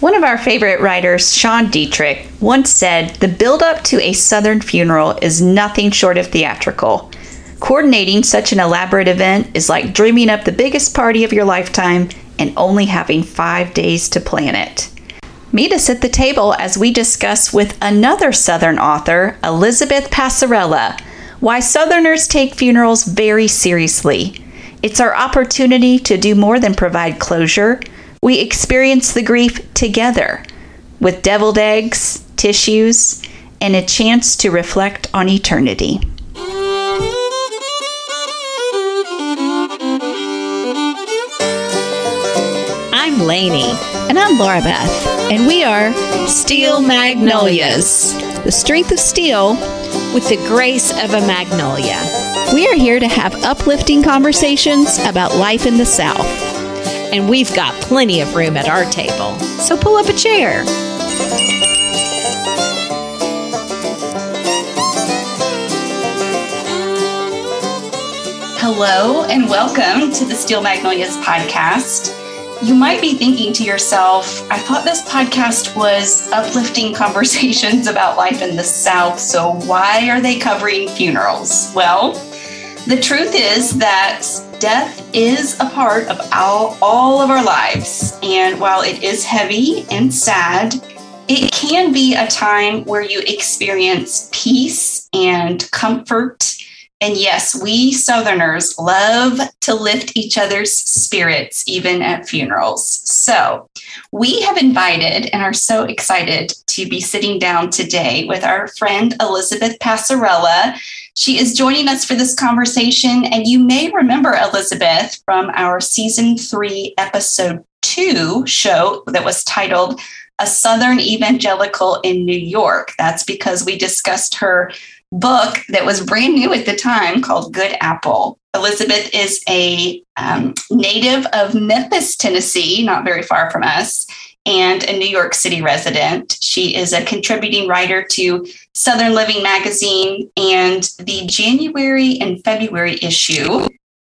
One of our favorite writers, Sean Dietrich, once said, "The build-up to a Southern funeral is nothing short of theatrical. Coordinating such an elaborate event is like dreaming up the biggest party of your lifetime and only having 5 days to plan it." Meet us at the table as we discuss with another Southern author, Elizabeth Passarella, why Southerners take funerals very seriously. It's our opportunity to do more than provide closure. We experience the grief together with deviled eggs, tissues, and a chance to reflect on eternity. I'm Lainey. And I'm Laura Beth. And we are Steel Magnolias, the strength of steel with the grace of a magnolia. We are here to have uplifting conversations about life in the South. And we've got plenty of room at our table, so pull up a chair. Hello and welcome to the Steel Magnolias Podcast. You might be thinking to yourself, I thought this podcast was uplifting conversations about life in the South, so why are they covering funerals? Well, the truth is that death is a part of all of our lives, and while it is heavy and sad, it can be a time where you experience peace and comfort. And yes, we Southerners love to lift each other's spirits, even at funerals. So we have invited and are so excited to be sitting down today with our friend Elizabeth Passarella. She is joining us for this conversation, and you may remember Elizabeth from our Season 3, Episode 2 show that was titled A Southern Evangelical in New York. That's because we discussed her book that was brand new at the time called Good Apple. Elizabeth is a native of Memphis, Tennessee, not very far from us, and a New York City resident. She is a contributing writer to Southern Living magazine, and the January and February issue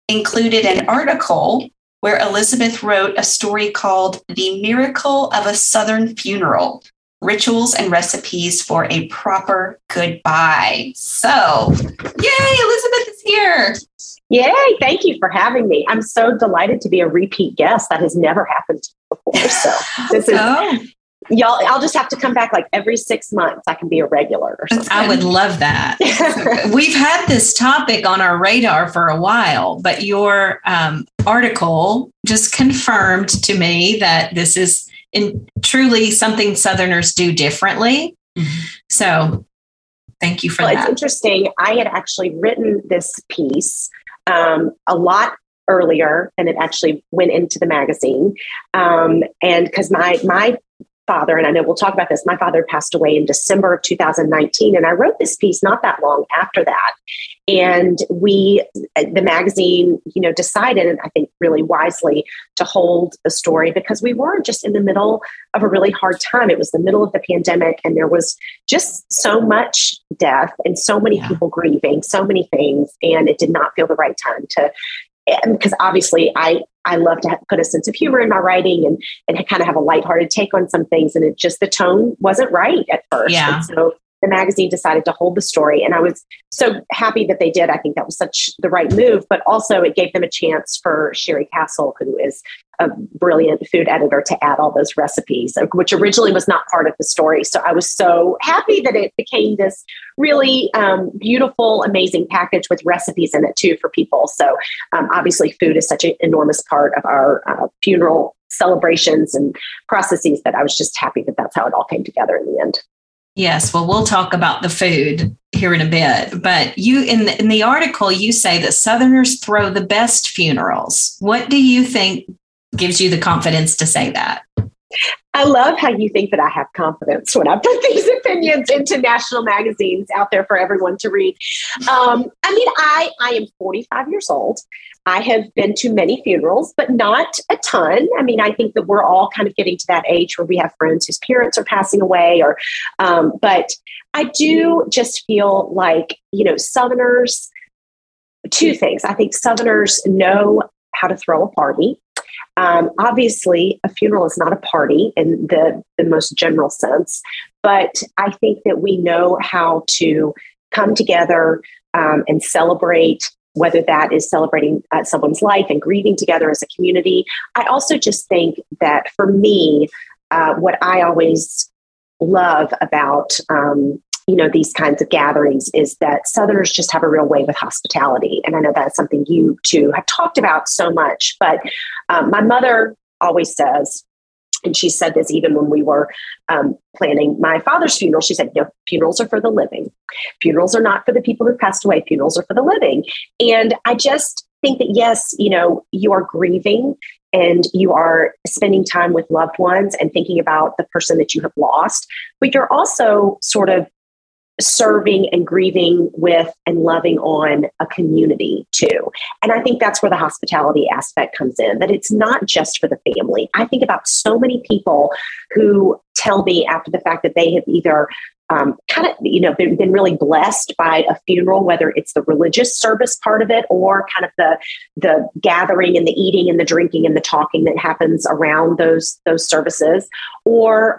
included an article where Elizabeth wrote a story called The Miracle of a Southern Funeral: Rituals and Recipes for a Proper Goodbye. So, yay, Elizabeth is here. Yay, thank you for having me. I'm so delighted to be a repeat guest. That has never happened before. So this is, y'all, I'll just have to come back like every 6 months. I can be a regular or something. I would love that. We've had this topic on our radar for a while, but your article just confirmed to me that this is truly something Southerners do differently. Mm-hmm. So thank you for that. It's interesting. I had actually written this piece a lot earlier, and it actually went into the magazine. And because my father, and I know we'll talk about this, my father passed away in December of 2019. And I wrote this piece not that long after that. And the magazine, decided, and I think really wisely, to hold the story because we were just in the middle of a really hard time. It was the middle of the pandemic, and there was just so much death and so many people grieving, so many things. And it did not feel the right time to, because obviously I love to put a sense of humor in my writing and kind of have a lighthearted take on some things. And it just, the tone wasn't right at first. Yeah. And so the magazine decided to hold the story. And I was so happy that they did. I think that was such the right move, but also it gave them a chance for Sherry Castle, who is a brilliant food editor to add all those recipes, which originally was not part of the story. So I was so happy that it became this really beautiful, amazing package with recipes in it too for people. So obviously food is such an enormous part of our funeral celebrations and processes that I was just happy that that's how it all came together in the end. Yes. Well, we'll talk about the food here in a bit, but you, in the article, you say that Southerners throw the best funerals. What do you think gives you the confidence to say that? I love how you think that I have confidence when I put these opinions into national magazines out there for everyone to read. I am 45 years old. I have been to many funerals, but not a ton. I mean, I think that we're all kind of getting to that age where we have friends whose parents are passing away, or, but I do just feel like, you know, Southerners, two things. I think Southerners know how to throw a party. Obviously, a funeral is not a party in the most general sense, but I think that we know how to come together and celebrate, whether that is celebrating someone's life and grieving together as a community. I also just think that for me, what I always love about these kinds of gatherings is that Southerners just have a real way with hospitality. And I know that's something you two have talked about so much, but my mother always says, and she said this even when we were planning my father's funeral, she said, "No, funerals are for the living. Funerals are not for the people who passed away. Funerals are for the living." And I just think that, yes, you know, you are grieving and you are spending time with loved ones and thinking about the person that you have lost, but you're also sort of serving and grieving with and loving on a community too. And I think that's where the hospitality aspect comes in, that it's not just for the family. I think about so many people who tell me after the fact that they have either been really blessed by a funeral, whether it's the religious service part of it or kind of the gathering and the eating and the drinking and the talking that happens around those services, or,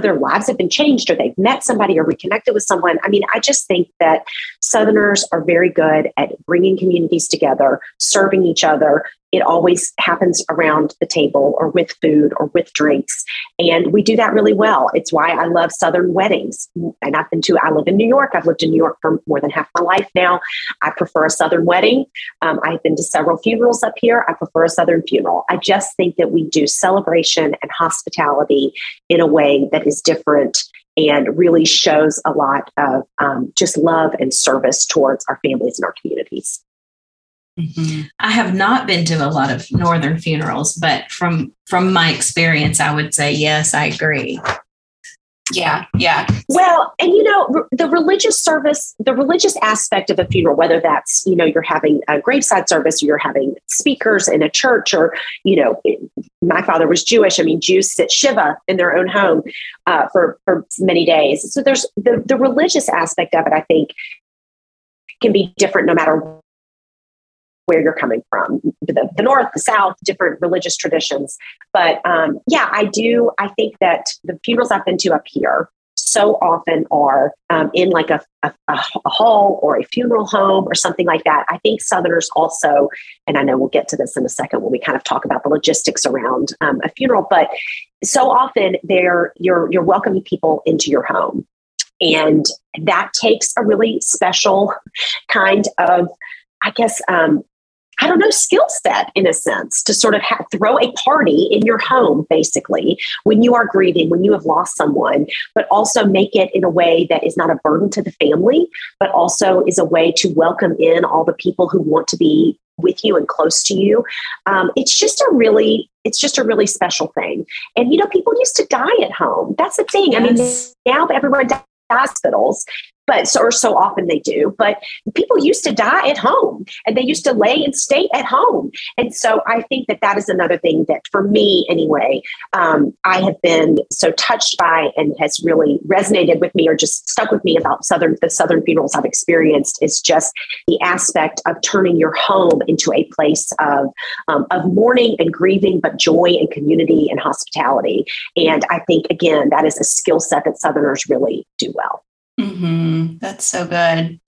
their lives have been changed or they've met somebody or reconnected with someone. I mean, I just think that Southerners are very good at bringing communities together, serving each other. It always happens around the table or with food or with drinks. And we do that really well. It's why I love Southern weddings. And I live in New York. I've lived in New York for more than half my life now. I prefer a Southern wedding. I've been to several funerals up here. I prefer a Southern funeral. I just think that we do celebration and hospitality in a way that is different and really shows a lot of just love and service towards our families and our communities. Mm-hmm. I have not been to a lot of Northern funerals, but from my experience, I would say, yes, I agree. Yeah. Well, and the religious aspect of a funeral, whether that's, you're having a graveside service, or you're having speakers in a church, or, my father was Jewish. I mean, Jews sit Shiva in their own home for many days. So there's the religious aspect of it, I think, can be different no matter where you're coming from, the North, the South, different religious traditions. But I think that the funerals I've been to up here so often are in like a hall or a funeral home or something like that. I think Southerners also, and I know we'll get to this in a second when we kind of talk about the logistics around a funeral, but so often you're welcoming people into your home. And that takes a really special kind of, skill set in a sense to sort of throw a party in your home, basically, when you are grieving, when you have lost someone, but also make it in a way that is not a burden to the family, but also is a way to welcome in all the people who want to be with you and close to you. It's just a really special thing. And, people used to die at home. That's the thing. Yes. I mean, now everyone dies in hospitals. But so often they do, but people used to die at home and they used to lay in state at home. And so I think that is another thing that for me anyway, I have been so touched by and has really resonated with me or just stuck with me about the Southern funerals I've experienced is just the aspect of turning your home into a place of mourning and grieving, but joy and community and hospitality. And I think, again, that is a skill set that Southerners really do well. Mm-hmm. That's so good.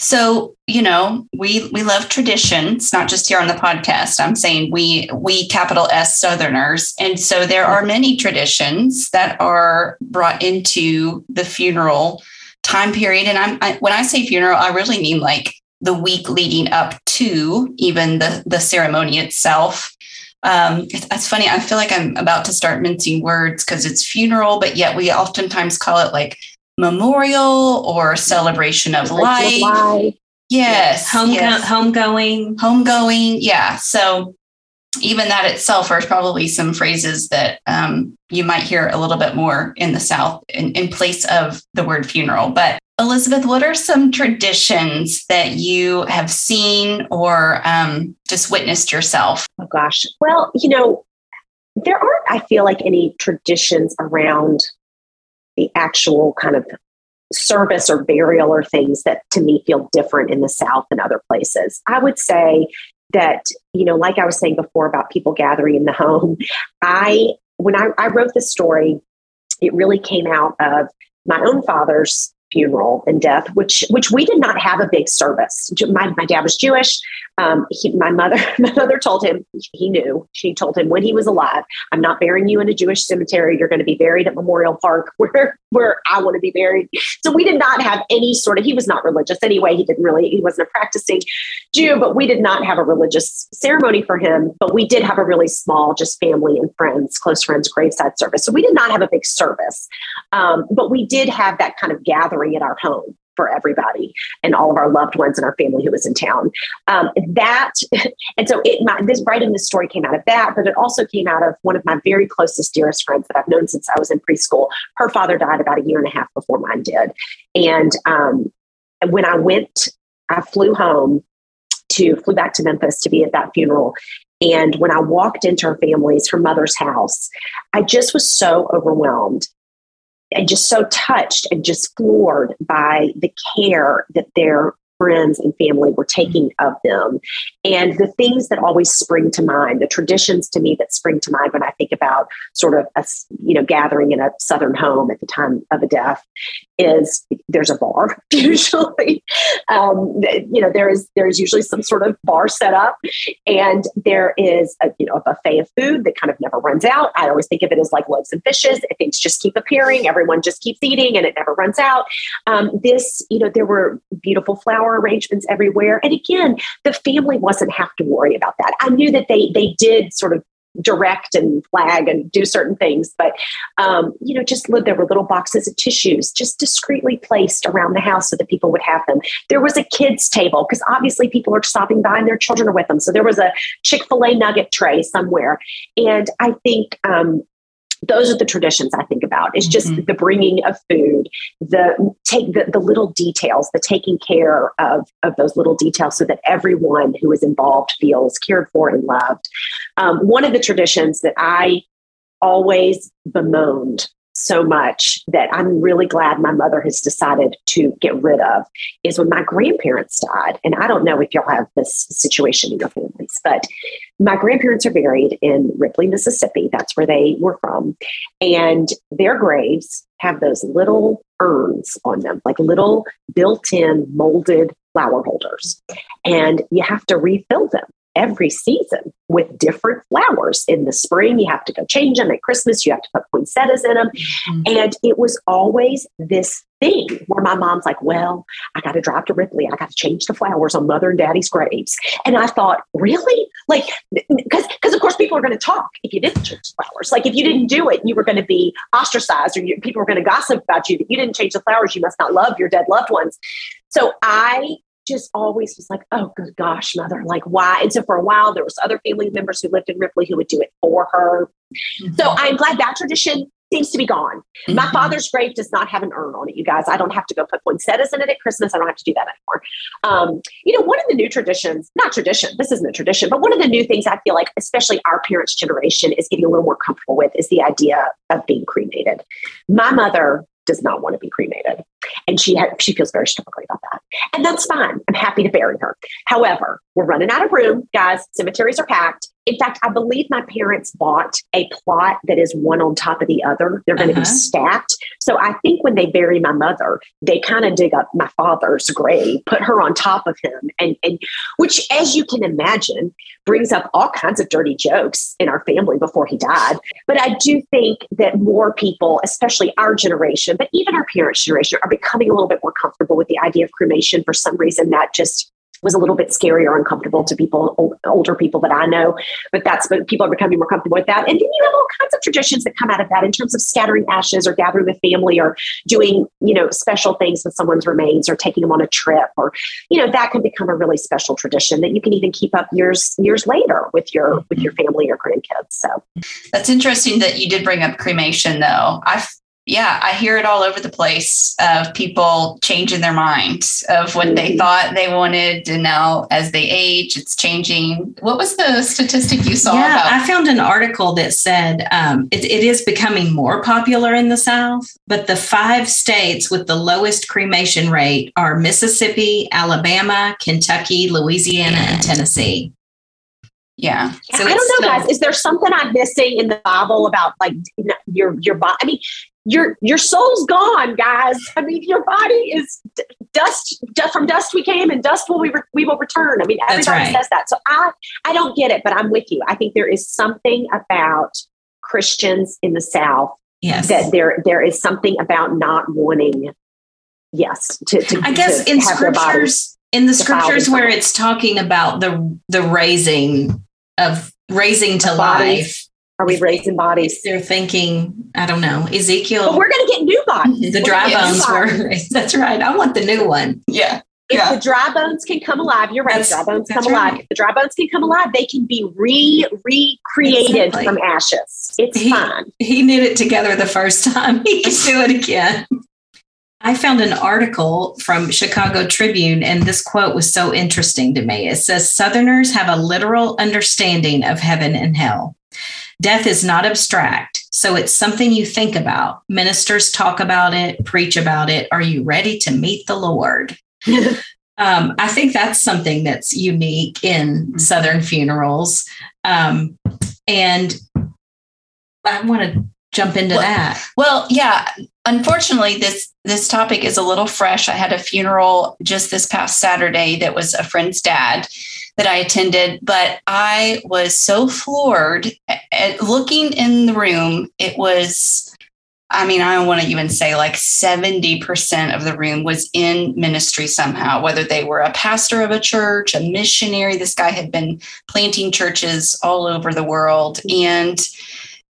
So, you know, we love tradition. It's not just here on the podcast. I'm saying we capital S Southerners. And so there are many traditions that are brought into the funeral time period. And when I say funeral, I really mean like the week leading up to even the ceremony itself. It's funny. I feel like I'm about to start mincing words because it's funeral, but yet we oftentimes call it like memorial or celebration of life. Yes. Homegoing. Yeah. So even that itself are probably some phrases that you might hear a little bit more in the South in place of the word funeral. But Elizabeth, what are some traditions that you have seen or just witnessed yourself? Oh, gosh. Well, you know, there aren't, I feel like, any traditions around the actual kind of service or burial or things that to me feel different in the South than other places. I would say that, you know, like I was saying before about people gathering in the home, when I wrote this story, it really came out of my own father's funeral and death, which we did not have a big service. My dad was Jewish. My mother told him, she told him when he was alive, I'm not burying you in a Jewish cemetery. You're going to be buried at Memorial Park where I want to be buried. So we did not have any sort of, he was not religious anyway. He wasn't a practicing Jew, but we did not have a religious ceremony for him, but we did have a really small, just family and friends, close friends, graveside service. So we did not have a big service. But we did have that kind of gathering at our home for everybody and all of our loved ones and our family who was in town. So writing this story came out of that, but it also came out of one of my very closest, dearest friends that I've known since I was in preschool. Her father died about 1.5 years before mine did. And when I flew back to Memphis to be at that funeral. And when I walked into her mother's house, I just was so overwhelmed and just so touched and just floored by the care that their friends and family were taking of them. And the things that always spring to mind, the traditions to me that spring to mind when I think about sort of a, you know, gathering in a Southern home at the time of a death is there's a bar usually. You know, there's usually some sort of bar set up, and there is a buffet of food that kind of never runs out. I always think of it as like loaves and fishes. Things just keep appearing. Everyone just keeps eating and it never runs out. There were beautiful flower arrangements everywhere. And again, the family wasn't have to worry about that. I knew that they did sort of direct and flag and do certain things, but, just there were little boxes of tissues just discreetly placed around the house so that people would have them. There was a kids' table because obviously people are stopping by and their children are with them. So there was a Chick-fil-A nugget tray somewhere. And I think, those are the traditions I think about. It's just the bringing of food, the little details, the taking care of those little details so that everyone who is involved feels cared for and loved. One of the traditions that I always bemoaned so much that I'm really glad my mother has decided to get rid of is when my grandparents died. And I don't know if y'all have this situation in your families, but my grandparents are buried in Ripley, Mississippi. That's where they were from. And their graves have those little urns on them, like little built-in molded flower holders. And you have to refill them every season with different flowers. In the spring, you have to go change them. At Christmas, you have to put poinsettias in them. And it was always this thing where my mom's like, well, I got to drive to Ripley. I got to change the flowers on Mother and Daddy's graves. And I thought, really? Like, because of course people are going to talk if you didn't change the flowers. Like if you didn't do it, you were going to be ostracized or people were going to gossip about you that you didn't change the flowers. You must not love your dead loved ones. So I just always was like, oh, good gosh, Mother, like why? And so for a while, there was other family members who lived in Ripley who would do it for her. So I'm glad that tradition seems to be gone. My father's grave does not have an urn on it, you guys. I don't have to go put poinsettias in it at Christmas. I don't have to do that anymore. One of the new traditions, this isn't a tradition, but one of the new things I feel like, especially our parents' generation is getting a little more comfortable with is the idea of being cremated. My mother does not want to be cremated. And she feels very strongly about that. And that's fine. I'm happy to bury her. However, we're running out of room, guys. Cemeteries are packed. In fact, I believe my parents bought a plot that is one on top of the other. They're going to be stacked. So I think when they bury my mother, they kind of dig up my father's grave, put her on top of him. And which, as you can imagine, brings up all kinds of dirty jokes in our family before he died. But I do think that more people, especially our generation, but even our parents' generation, are becoming a little bit more comfortable with the idea of cremation. For some reason, that just was a little bit scary or uncomfortable to people, older people that I know, but people are becoming more comfortable with that. And then you have all kinds of traditions that come out of that in terms of scattering ashes or gathering with family or doing, special things with someone's remains or taking them on a trip or, that can become a really special tradition that you can even keep up years later with your family or grandkids. So that's interesting that you did bring up cremation though. I hear it all over the place of people changing their minds of what they thought they wanted. And now as they age, it's changing. What was the statistic you saw? Yeah, I found an article that said it is becoming more popular in the South, but the 5 states with the lowest cremation rate are Mississippi, Alabama, Kentucky, Louisiana, and Tennessee. Yeah. So I don't know, guys. Is there something I'm missing in the Bible about your body? I mean, your soul's gone, guys. I mean, your body is dust. From dust we came, and dust will we will return. I mean, everybody says that. So I don't get it, but I'm with you. I think there is something about Christians in the South. Yes. That there is something about not wanting. Yes. I guess in scriptures. In the scriptures where it's talking about the raising to life. Are we raising bodies? They're thinking, I don't know, Ezekiel. But we're going to get new bodies. The dry bones were raised. That's right. I want the new one. Yeah. If the dry bones can come alive, you're right. Dry bones come alive. If the dry bones can come alive, they can be recreated from ashes. It's fine. He knit it together the first time. He can do it again. I found an article from Chicago Tribune, and this quote was so interesting to me. It says, Southerners have a literal understanding of heaven and hell. Death is not abstract, so it's something you think about. Ministers talk about it, preach about it. Are you ready to meet the Lord? I think that's something that's unique in Southern funerals. And I want to jump into that. Well, yeah. Unfortunately, this topic is a little fresh. I had a funeral just this past Saturday that was a friend's dad that I attended, but I was so floored at looking in the room. It was, I mean, I don't want to even say 70% of the room was in ministry somehow, whether they were a pastor of a church, a missionary. This guy had been planting churches all over the world. And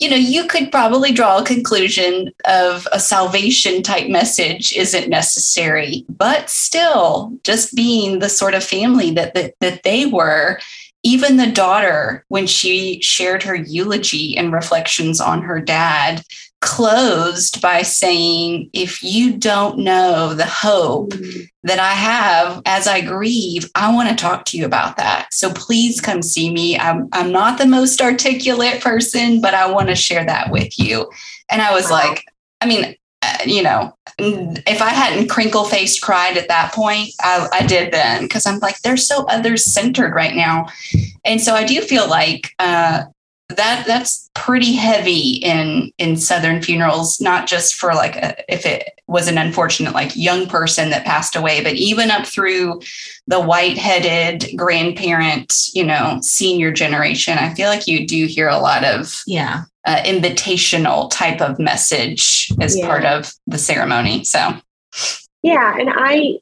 you could probably draw a conclusion of a salvation type message isn't necessary, but still just being the sort of family that they were, even the daughter, when she shared her eulogy and reflections on her dad, closed by saying, if you don't know the hope that I have as I grieve, I want to talk to you about that. So please come see me. I'm not the most articulate person, but I want to share that with you. And I was if I hadn't crinkle-faced cried at that point, I did then, because I'm like, they're so other-centered right now. And so I do feel like that's pretty heavy in Southern funerals, not just for if it was an unfortunate young person that passed away, but even up through the white-headed grandparent, senior generation. I feel like you do hear a lot of invitational type of message as part of the ceremony. So, yeah. And I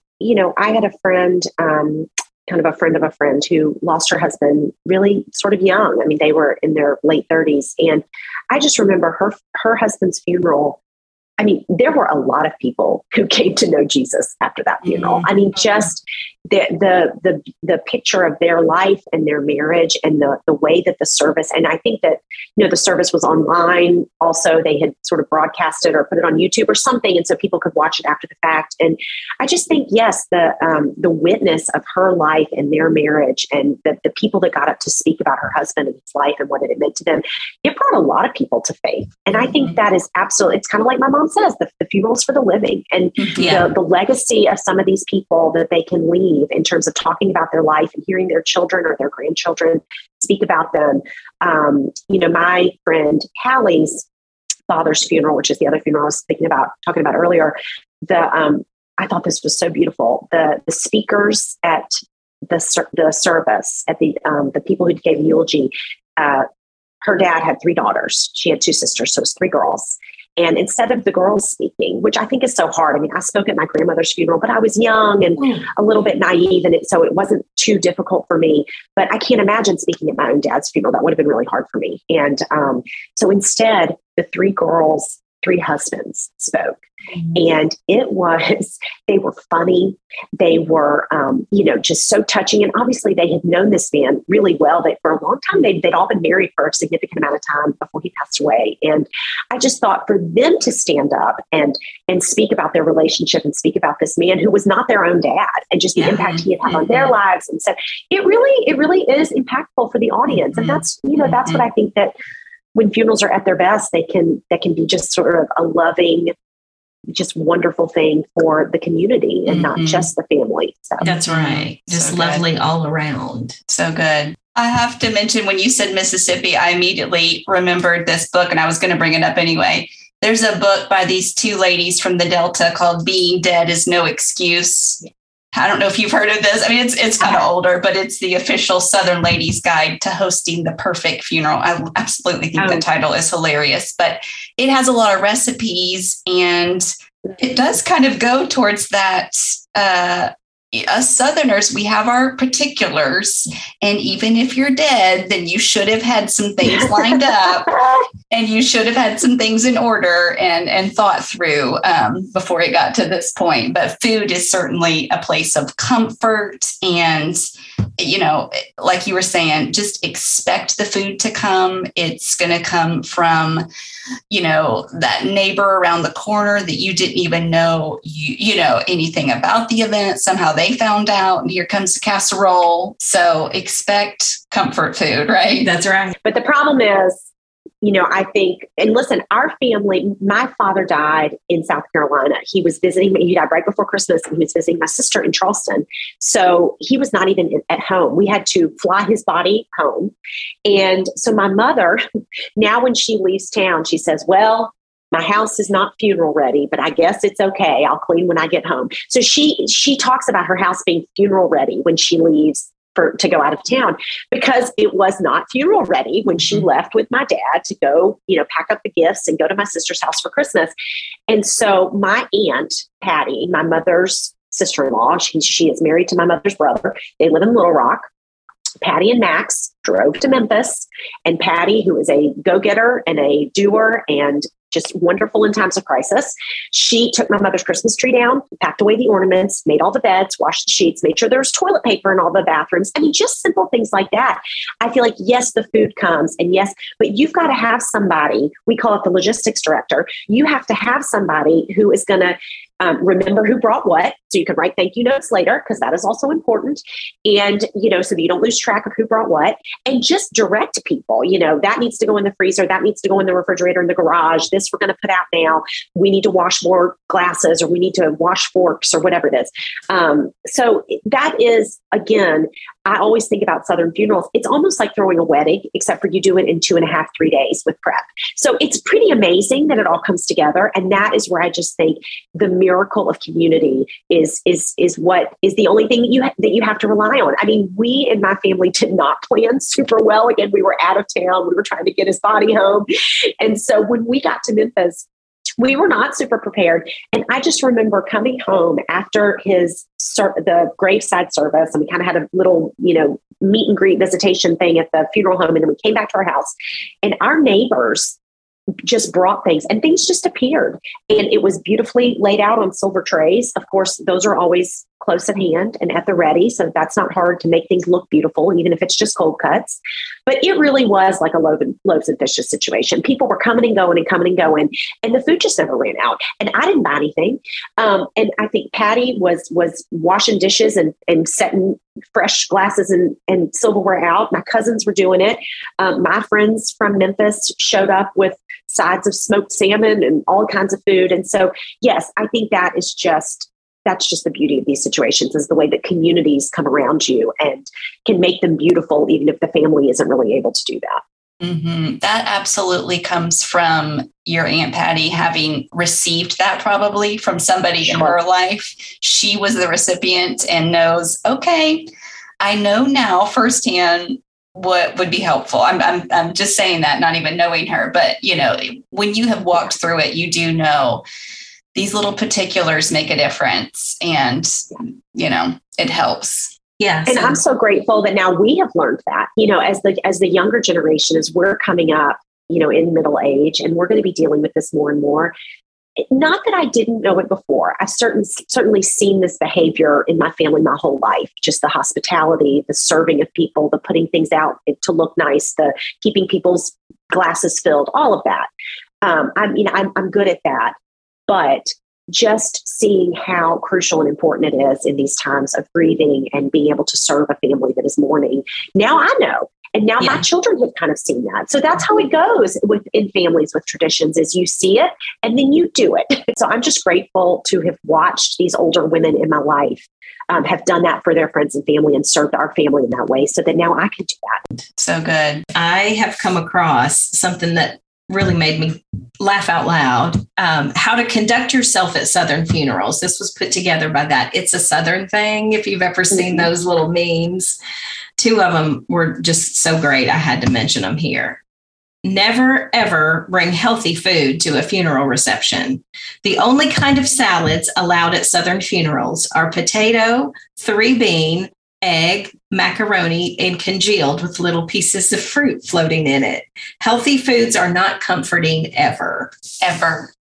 had a friend, kind of a friend of a friend, who lost her husband really sort of young. I mean, they were in their late 30s. And I just remember her husband's funeral. I mean, there were a lot of people who came to know Jesus after that funeral. Mm-hmm. I mean, just the picture of their life and their marriage and the way that the service, and I think that, the service was online. Also, they had sort of broadcasted or put it on YouTube or something. And so people could watch it after the fact. And I just think, yes, the witness of her life and their marriage and the people that got up to speak about her husband and his life and what it meant to them, it brought a lot of people to faith. And I think that is absolutely, it's kind of like my mom. John says, the funerals for the living, and the legacy of some of these people that they can leave in terms of talking about their life and hearing their children or their grandchildren speak about them. You know, my friend Hallie's father's funeral, which is the other funeral I was talking about earlier, I thought this was so beautiful. The speakers at the service, at the people who gave the eulogy, her dad had three daughters. She had two sisters, so it was three girls. And instead of the girls speaking, which I think is so hard. I mean, I spoke at my grandmother's funeral, but I was young and a little bit naive, and so it wasn't too difficult for me. But I can't imagine speaking at my own dad's funeral. That would have been really hard for me. And so instead, the three girls, three husbands spoke. And they were funny. They were, just so touching. And obviously they had known this man really well. That for a long time, they'd all been married for a significant amount of time before he passed away. And I just thought for them to stand up and speak about their relationship and speak about this man who was not their own dad and just the impact he had had on their lives. And so it really is impactful for the audience. And that's, that's what I think that when funerals are at their best, they can be just sort of a loving, just wonderful thing for the community and not just the family. So. That's right. Just so lovely all around. So good. I have to mention, when you said Mississippi, I immediately remembered this book, and I was going to bring it up anyway. There's a book by these two ladies from the Delta called Being Dead is No Excuse. I don't know if you've heard of this. I mean, it's kind of older, but it's the official Southern Ladies Guide to Hosting the Perfect Funeral. I absolutely think the title is hilarious, but it has a lot of recipes, and it does kind of go towards that. Us Southerners, we have our particulars, and even if you're dead, then you should have had some things lined up, and you should have had some things in order and thought through before it got to this point. But food is certainly a place of comfort, and like you were saying, just expect the food to come. It's going to come from, that neighbor around the corner that you didn't even know, anything about the event. Somehow they found out, and here comes the casserole. So expect comfort food, right? That's right. But the problem is, I think, and listen, our family, my father died in South Carolina. He was visiting me. He died right before Christmas, and he was visiting my sister in Charleston. So he was not even at home. We had to fly his body home. And so my mother, now when she leaves town, she says, well, my house is not funeral ready, but I guess it's okay. I'll clean when I get home. So she talks about her house being funeral ready when she leaves to go out of town, because it was not funeral ready when she left with my dad to go, pack up the gifts and go to my sister's house for Christmas. And so my aunt Patty, my mother's sister-in-law, she is married to my mother's brother. They live in Little Rock. Patty and Max drove to Memphis, and Patty, who is a go-getter and a doer and just wonderful in times of crisis, she took my mother's Christmas tree down, packed away the ornaments, made all the beds, washed the sheets, made sure there was toilet paper in all the bathrooms. I mean, just simple things like that. I feel like, yes, the food comes, and yes, but you've got to have somebody, we call it the logistics director. You have to have somebody who is going to remember who brought what, so you can write thank you notes later, because that is also important. And, so that you don't lose track of who brought what, and just direct people, that needs to go in the freezer, that needs to go in the refrigerator, in the garage, this we're going to put out now, we need to wash more glasses, or we need to wash forks, or whatever it is. So that is, again, I always think about Southern funerals. It's almost like throwing a wedding, except for you do it in 2.5-3 days with prep. So it's pretty amazing that it all comes together. And that is where I just think the miracle of community is what is the only thing that you have to rely on. I mean, we in my family did not plan super well. Again, we were out of town. We were trying to get his body home. And so when we got to Memphis, we were not super prepared. And I just remember coming home after the graveside service, and we kind of had a little, meet and greet visitation thing at the funeral home. And then we came back to our house, and our neighbors just brought things, and things just appeared. And it was beautifully laid out on silver trays. Of course, those are always close at hand and at the ready. So that's not hard to make things look beautiful, even if it's just cold cuts. But it really was like a loaves and fishes situation. People were coming and going and coming and going, and the food just never ran out. And I didn't buy anything. And I think Patty was washing dishes and setting fresh glasses and silverware out. My cousins were doing it. My friends from Memphis showed up with sides of smoked salmon and all kinds of food. And so, yes, I think that is just, that's just the beauty of these situations, is the way that communities come around you and can make them beautiful, even if the family isn't really able to do that. Mm-hmm. That absolutely comes from your Aunt Patty having received that probably from somebody in her life. She was the recipient and knows, okay, I know now firsthand what would be helpful. I'm just saying that, not even knowing her, but you know, when you have walked through it, you do know these little particulars make a difference, and you know, it helps. Yes. And I'm so grateful that now we have learned that, you know, as the younger generation, as we're coming up, you know, in middle age, and we're going to be dealing with this more and more. Not that I didn't know it before. I've certainly seen this behavior in my family my whole life, just the hospitality, the serving of people, the putting things out to look nice, the keeping people's glasses filled, all of that. I'm good at that, but just seeing how crucial and important it is in these times of grieving and being able to serve a family that is mourning. Now I know. And now my children have kind of seen that. So that's how it goes within families with traditions, is you see it and then you do it. So I'm just grateful to have watched these older women in my life have done that for their friends and family and served our family in that way, so that now I can do that. So good. I have come across something that really made me laugh out loud. How to conduct yourself at Southern funerals. This was put together by that It's a Southern Thing. If you've ever seen those little memes, two of them were just so great. I had to mention them here. Never, ever bring healthy food to a funeral reception. The only kind of salads allowed at Southern funerals are potato, 3-bean, egg, macaroni, and congealed with little pieces of fruit floating in it. Healthy foods are not comforting ever. Yeah.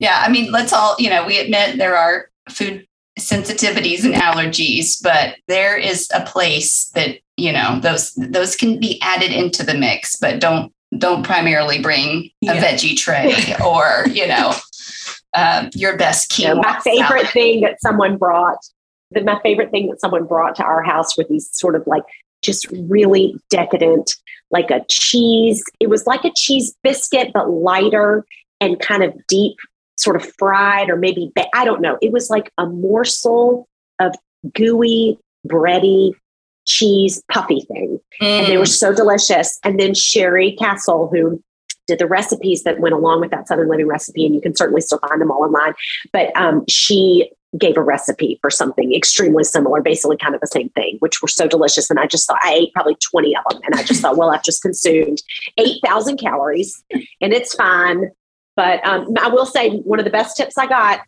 I mean, let's all, you know, we admit there are food sensitivities and allergies, but there is a place that, you know, those can be added into the mix, but don't primarily bring a veggie tray or, you know, your best quinoa. My favorite thing that someone brought to our house were these sort of like just really decadent, like a cheese. It was like a cheese biscuit, but lighter and kind of deep, sort of fried, or maybe, I don't know. It was like a morsel of gooey, bready cheese puffy thing. And they were so delicious. And then Sherry Castle, who did the recipes that went along with that Southern Living recipe, and you can certainly still find them all online, but she gave a recipe for something extremely similar, basically kind of the same thing, which were so delicious. And I just thought, I ate probably 20 of them. And I just thought, well, I've just consumed 8,000 calories and it's fine. But I will say one of the best tips I got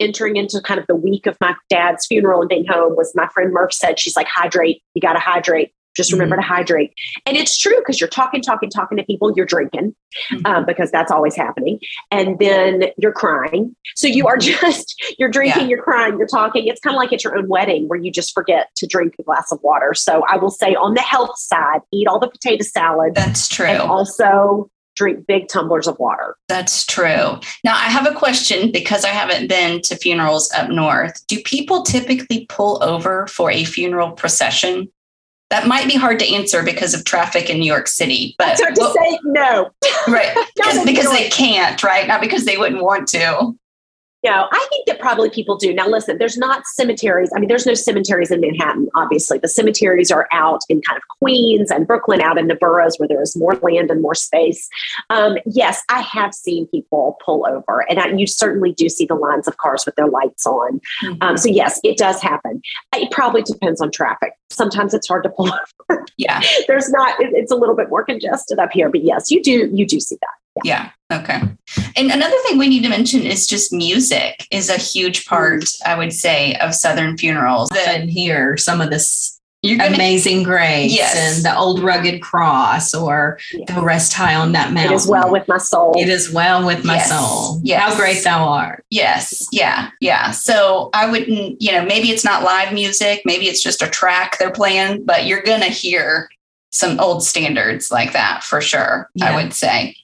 entering into kind of the week of my dad's funeral and being home was my friend Murph said, she's like, hydrate. You got to hydrate. Just remember to hydrate. And it's true, because you're talking to people, you're drinking, because that's always happening. And then you're crying. So you are just, you're drinking, you're crying, you're talking. It's kind of like at your own wedding where you just forget to drink a glass of water. So I will say on the health side, eat all the potato salad. That's true. And also drink big tumblers of water. That's true. Now I have a question, because I haven't been to funerals up north. Do people typically pull over for a funeral procession? That might be hard to answer because of traffic in New York City. But it's hard to say no. Right. because they can't, right? Not because they wouldn't want to. No, I think that probably people do. Now, listen, there's not cemeteries. I mean, there's no cemeteries in Manhattan, obviously. The cemeteries are out in kind of Queens and Brooklyn, out in the boroughs where there is more land and more space. Yes, I have seen people pull over, and you certainly do see the lines of cars with their lights on. So yes, it does happen. It probably depends on traffic. Sometimes it's hard to pull over. Yeah. It's a little bit more congested up here, but yes, you do see that. Yeah. Okay. And another thing we need to mention is just music is a huge part, I would say, of Southern funerals. And hear some of this Amazing Grace and the Old Rugged Cross, or Go Rest High on That Mountain. It is well with my soul. It is well with my soul. Yes. How great thou art. Yes. Yeah. Yeah. So I wouldn't, you know, maybe it's not live music. Maybe it's just a track they're playing, but you're going to hear some old standards like that for sure, I would say.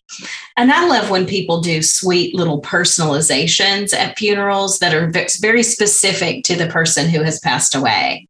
And I love when people do sweet little personalizations at funerals that are very specific to the person who has passed away.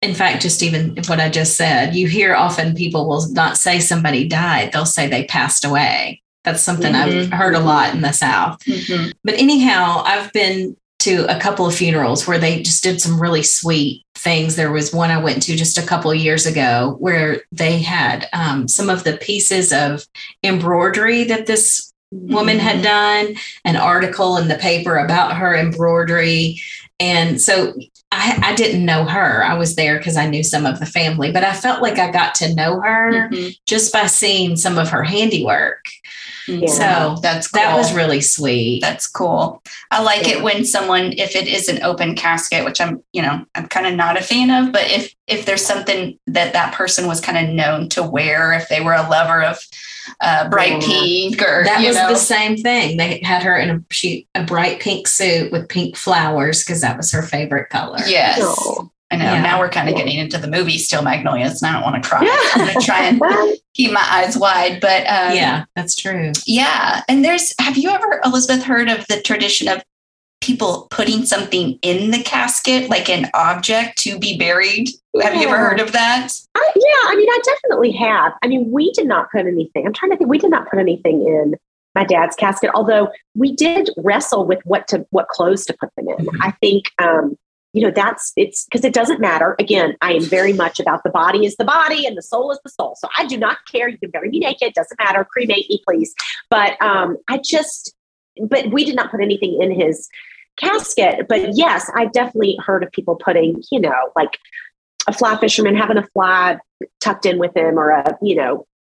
In fact, just even what I just said, you hear often people will not say somebody died. They'll say they passed away. That's something I've heard a lot in the South. Mm-hmm. But anyhow, I've been to a couple of funerals where they just did some really sweet things. There was one I went to just a couple of years ago where they had some of the pieces of embroidery that this woman had done, an article in the paper about her embroidery. And so I didn't know her. I was there because I knew some of the family, but I felt like I got to know her just by seeing some of her handiwork. Yeah. So that's cool. That was really sweet. That's cool. I like it when someone, if it is an open casket, which I'm kind of not a fan of, but if there's something that person was kind of known to wear, if they were a lover of bright pink, or that was the same thing. They had her in a bright pink suit with pink flowers because that was her favorite color. Yes. Oh. I know. Yeah. Now we're kind of getting into the movie Steel Magnolias, and I don't want to cry. Yeah. I'm going to try and keep my eyes wide. But yeah, that's true. Yeah. And have you ever, Elizabeth, heard of the tradition of people putting something in the casket, like an object to be buried? Yeah. Have you ever heard of that? I definitely have. I mean, we did not put anything. I'm trying to think. We did not put anything in my dad's casket, although we did wrestle with what clothes to put them in. Mm-hmm. I think, it's because it doesn't matter. Again, I am very much about the body is the body and the soul is the soul. So I do not care. You can bury me naked. Doesn't matter. Cremate me, please. But but we did not put anything in his casket. But yes, I've definitely heard of people putting, like a fly fisherman having a fly tucked in with him, or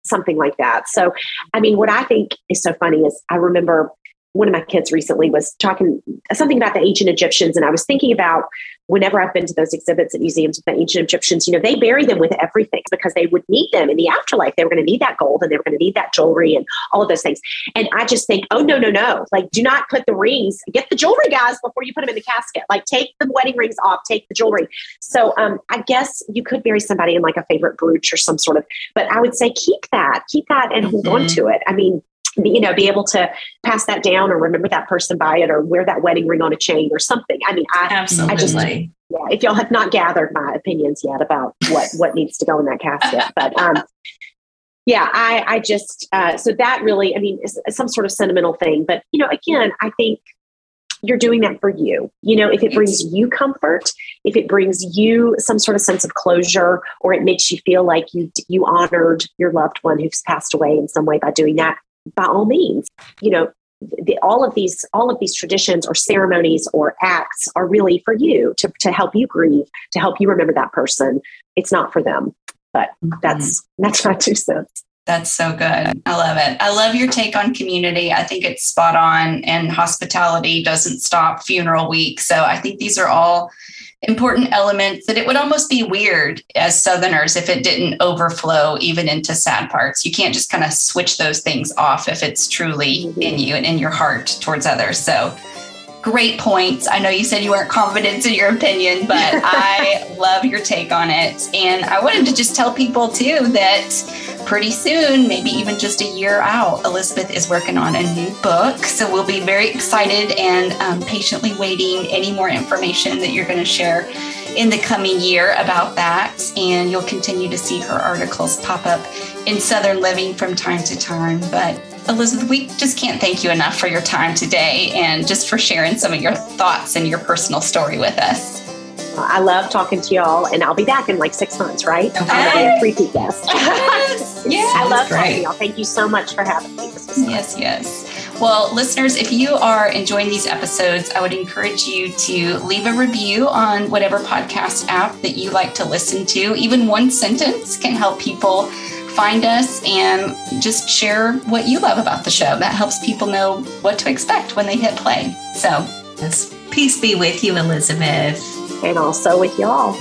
something like that. So, I mean, what I think is so funny is I remember one of my kids recently was talking something about the ancient Egyptians. And I was thinking about whenever I've been to those exhibits at museums of the ancient Egyptians, they bury them with everything because they would need them in the afterlife. They were going to need that gold and they were going to need that jewelry and all of those things. And I just think, oh, no. Like, do not put the rings, get the jewelry, guys, before you put them in the casket. Like, take the wedding rings off, take the jewelry. So I guess you could bury somebody in like a favorite brooch or some sort of, but I would say keep that and hold on to it. I mean, be able to pass that down or remember that person by it or wear that wedding ring on a chain or something. I mean, absolutely. If y'all have not gathered my opinions yet about what needs to go in that casket, but so that really, I mean, is some sort of sentimental thing, but again, I think you're doing that for you. If it brings you comfort, if it brings you some sort of sense of closure, or it makes you feel like you honored your loved one who's passed away in some way by doing that, by all means, all of these traditions or ceremonies or acts are really for you to help you grieve, to help you remember that person. It's not for them, but that's my 2 cents. That's so good. I love it. I love your take on community. I think it's spot on, and hospitality doesn't stop funeral week. So I think these are all important elements that it would almost be weird as Southerners if it didn't overflow even into sad parts. You can't just kind of switch those things off if it's truly in you and in your heart towards others. So great points. I know you said you weren't confident in your opinion, but I love your take on it. And I wanted to just tell people too that pretty soon, maybe even just a year out, Elizabeth is working on a new book. So we'll be very excited and patiently waiting any more information that you're going to share in the coming year about that. And you'll continue to see her articles pop up in Southern Living from time to time. But Elizabeth, we just can't thank you enough for your time today and just for sharing some of your thoughts and your personal story with us. Well, I love talking to y'all, and I'll be back in like 6 months, right? Okay. I'm a repeat guest. Yes. Yes. I love talking to y'all. Thank you so much for having me. Yes. Well, listeners, if you are enjoying these episodes, I would encourage you to leave a review on whatever podcast app that you like to listen to. Even one sentence can help people find us, and just share what you love about the show. That helps people know what to expect when they hit play. So, peace be with you, Elizabeth. And also with y'all.